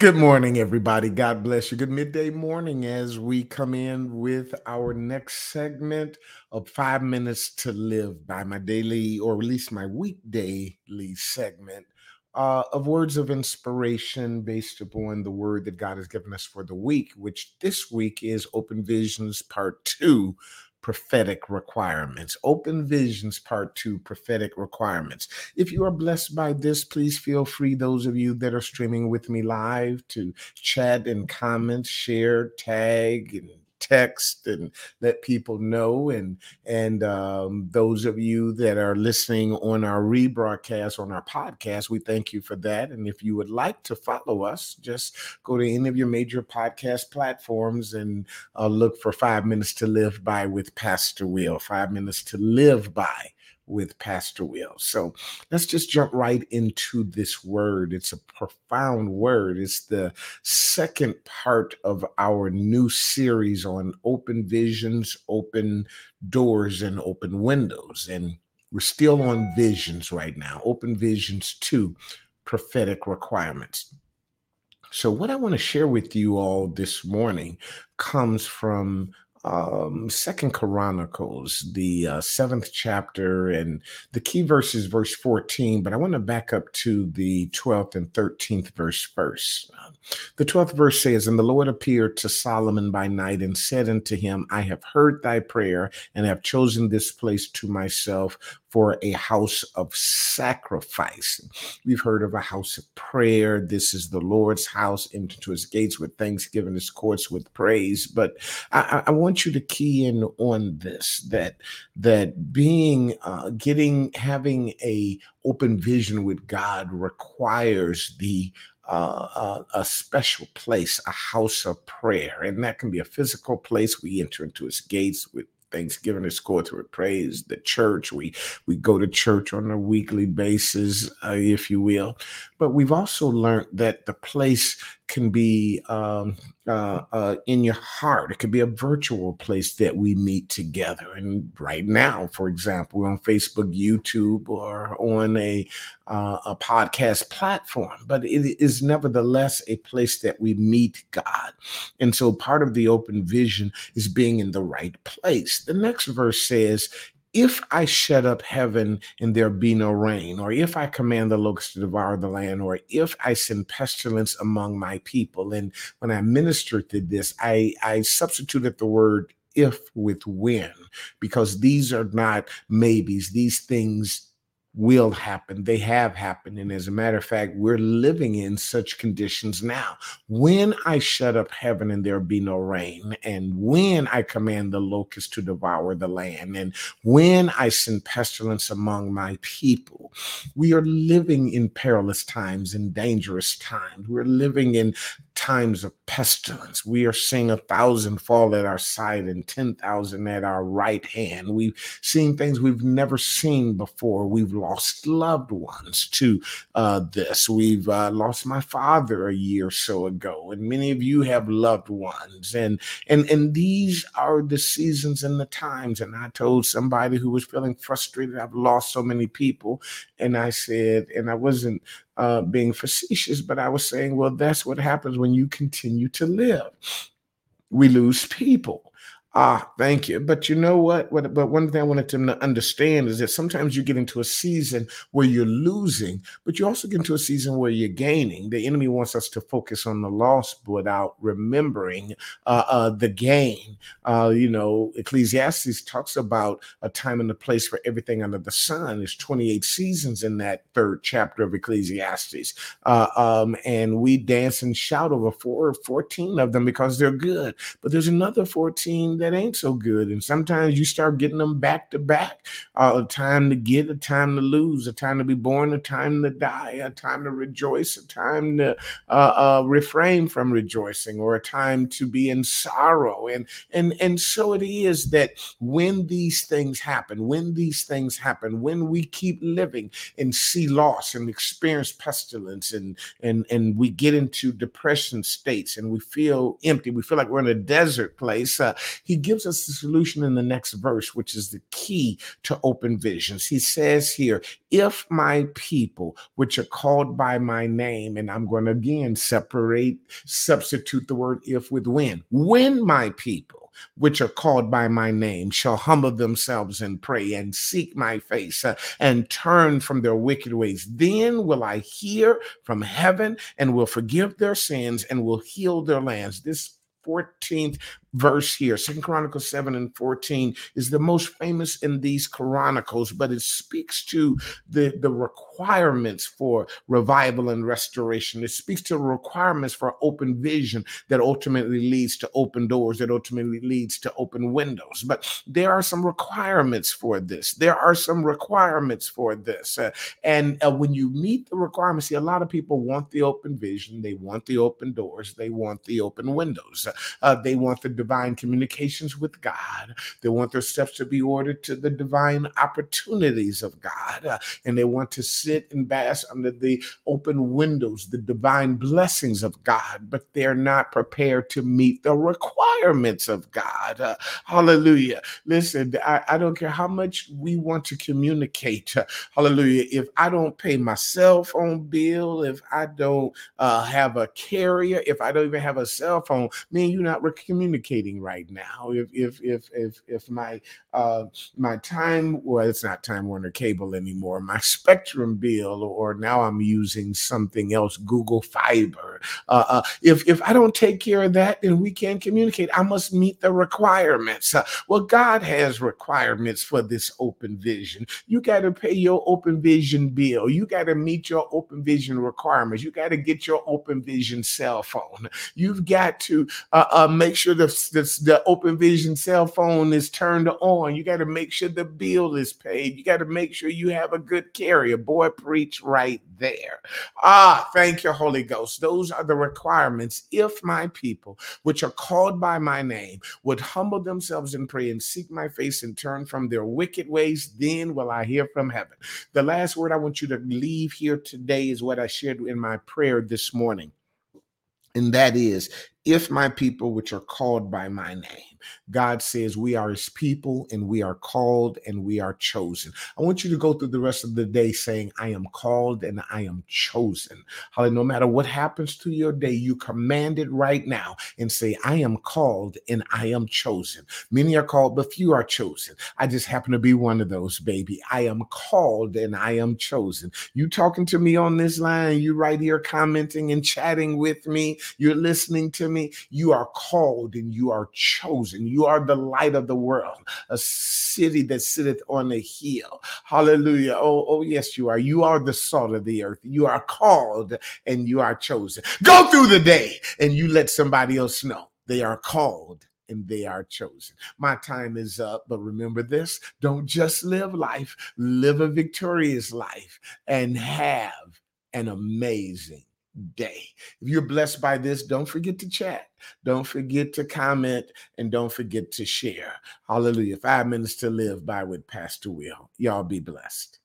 Good morning, everybody. God bless you. Good midday morning as we come in with our next segment of 5 Minutes to Live By, my daily, or at least my weekday segment of words of inspiration based upon the word that God has given us for the week, which this week is Open Visions Part 2. Prophetic requirements. Open Visions Part 2, prophetic requirements. If you are blessed by this, please feel free, those of you that are streaming with me live, to chat and comment, share, tag, and text, and let people know. And those of you that are listening on our rebroadcast, on our podcast, we thank you for that. And if you would like to follow us, just go to any of your major podcast platforms and look for 5 Minutes to Live By with Pastor Will. 5 Minutes to Live By with Pastor Will. So let's just jump right into this word. It's a profound word. It's the second part of our new series on open visions, open doors, and open windows. And we're still on visions right now. Open Visions 2, prophetic requirements. So what I want to share with you all this morning comes from 2nd Chronicles, the 7th chapter, and the key verse is verse 14, but I want to back up to the 12th and 13th verse first. The 12th verse says, "And the Lord appeared to Solomon by night and said unto him, I have heard thy prayer and have chosen this place to myself for a house of sacrifice." We've heard of a house of prayer. This is the Lord's house, into his gates with thanksgiving, his courts with praise. But I want you to key in on this, that being, having a open vision with God requires a special place, a house of prayer. And that can be a physical place. We enter into his gates with thanksgiving, is scored through praise. The church, we go to church on a weekly basis, if you will. But we've also learned that the place can be in your heart. It could be a virtual place that we meet together. And right now, for example, we're on Facebook, YouTube, or on a podcast platform. But it is nevertheless a place that we meet God. And so part of the open vision is being in the right place. The next verse says, "If I shut up heaven and there be no rain, or if I command the locusts to devour the land, or if I send pestilence among my people." And when I ministered to this, I substituted the word "if" with "when," because these are not maybes. These things will happen. They have happened. And as a matter of fact, we're living in such conditions now. When I shut up heaven and there be no rain, and when I command the locusts to devour the land, and when I send pestilence among my people, we are living in perilous times and dangerous times. We're living in times of pestilence. We are seeing 1,000 fall at our side and 10,000 at our right hand. We've seen things we've never seen before. We've lost loved ones to this. We've lost my father a year or so ago, and many of you have loved ones. And these are the seasons and the times. And I told somebody who was feeling frustrated, "I've lost so many people," and I said, and I wasn't being facetious, but I was saying, well, that's what happens when you continue to live. We lose people. Ah, thank you. But you know what? But one thing I wanted them to understand is that sometimes you get into a season where you're losing, but you also get into a season where you're gaining. The enemy wants us to focus on the loss without remembering the gain. Ecclesiastes talks about a time and a place for everything under the sun. There's 28 seasons in that 3rd chapter of Ecclesiastes. And we dance and shout over 14 of them because they're good. But there's another 14 that ain't so good. And sometimes you start getting them back to back, a time to get, a time to lose, a time to be born, a time to die, a time to rejoice, a time to refrain from rejoicing, or a time to be in sorrow. And so it is that when these things happen, when we keep living and see loss and experience pestilence, and we get into depression states and we feel empty, we feel like we're in a desert place, he he gives us the solution in the next verse, which is the key to open visions. He says here, if my people, which are called by my name, and I'm going to again substitute the word if with when my people, which are called by my name, shall humble themselves and pray and seek my face and turn from their wicked ways. Then will I hear from heaven and will forgive their sins and will heal their lands. This 14th verse here, 2 Chronicles 7 and 14, is the most famous in these Chronicles, but it speaks to the requirements for revival and restoration. It speaks to the requirements for open vision that ultimately leads to open doors, that ultimately leads to open windows. But there are some requirements for this. There are some requirements for this. And when you meet the requirements, see, a lot of people want the open vision. They want the open doors. They want the open windows. They want the divine communications with God. They want their steps to be ordered to the divine opportunities of God. And they want to sit and bask under the open windows, the divine blessings of God, but they're not prepared to meet the requirements of God. Hallelujah. Listen, I don't care how much we want to communicate. Hallelujah. If I don't pay my cell phone bill, if I don't have a carrier, if I don't even have a cell phone, man, you're not communicating right now. If my time, well, it's not Time Warner Cable anymore, my Spectrum bill, or now I'm using something else, Google Fiber. If I don't take care of that, then we can't communicate. I must meet the requirements. Well, God has requirements for this open vision. You got to pay your open vision bill. You got to meet your open vision requirements. You got to get your open vision cell phone. You've got to make sure the open vision cell phone is turned on. You got to make sure the bill is paid. You got to make sure you have a good carrier. Boy, preach right there. Ah, thank you, Holy Ghost. Those are the requirements. If my people, which are called by my name, would humble themselves and pray and seek my face and turn from their wicked ways, then will I hear from heaven. The last word I want you to leave here today is what I shared in my prayer this morning. And that is, if my people, which are called by my name. God says we are his people and we are called and we are chosen. I want you to go through the rest of the day saying, I am called and I am chosen. Hallelujah. No matter what happens to your day, you command it right now and say, I am called and I am chosen. Many are called, but few are chosen. I just happen to be one of those, baby. I am called and I am chosen. You talking to me on this line, you right here commenting and chatting with me, you're listening to me, you are called and you are chosen. And you are the light of the world, a city that sitteth on a hill. Hallelujah. Oh, yes, you are. You are the salt of the earth. You are called and you are chosen. Go through the day and you let somebody else know they are called and they are chosen. My time is up, but remember this. Don't just live life. Live a victorious life and have an amazing day. If you're blessed by this, don't forget to chat. Don't forget to comment and don't forget to share. Hallelujah. 5 Minutes to Live By with Pastor Will. Y'all be blessed.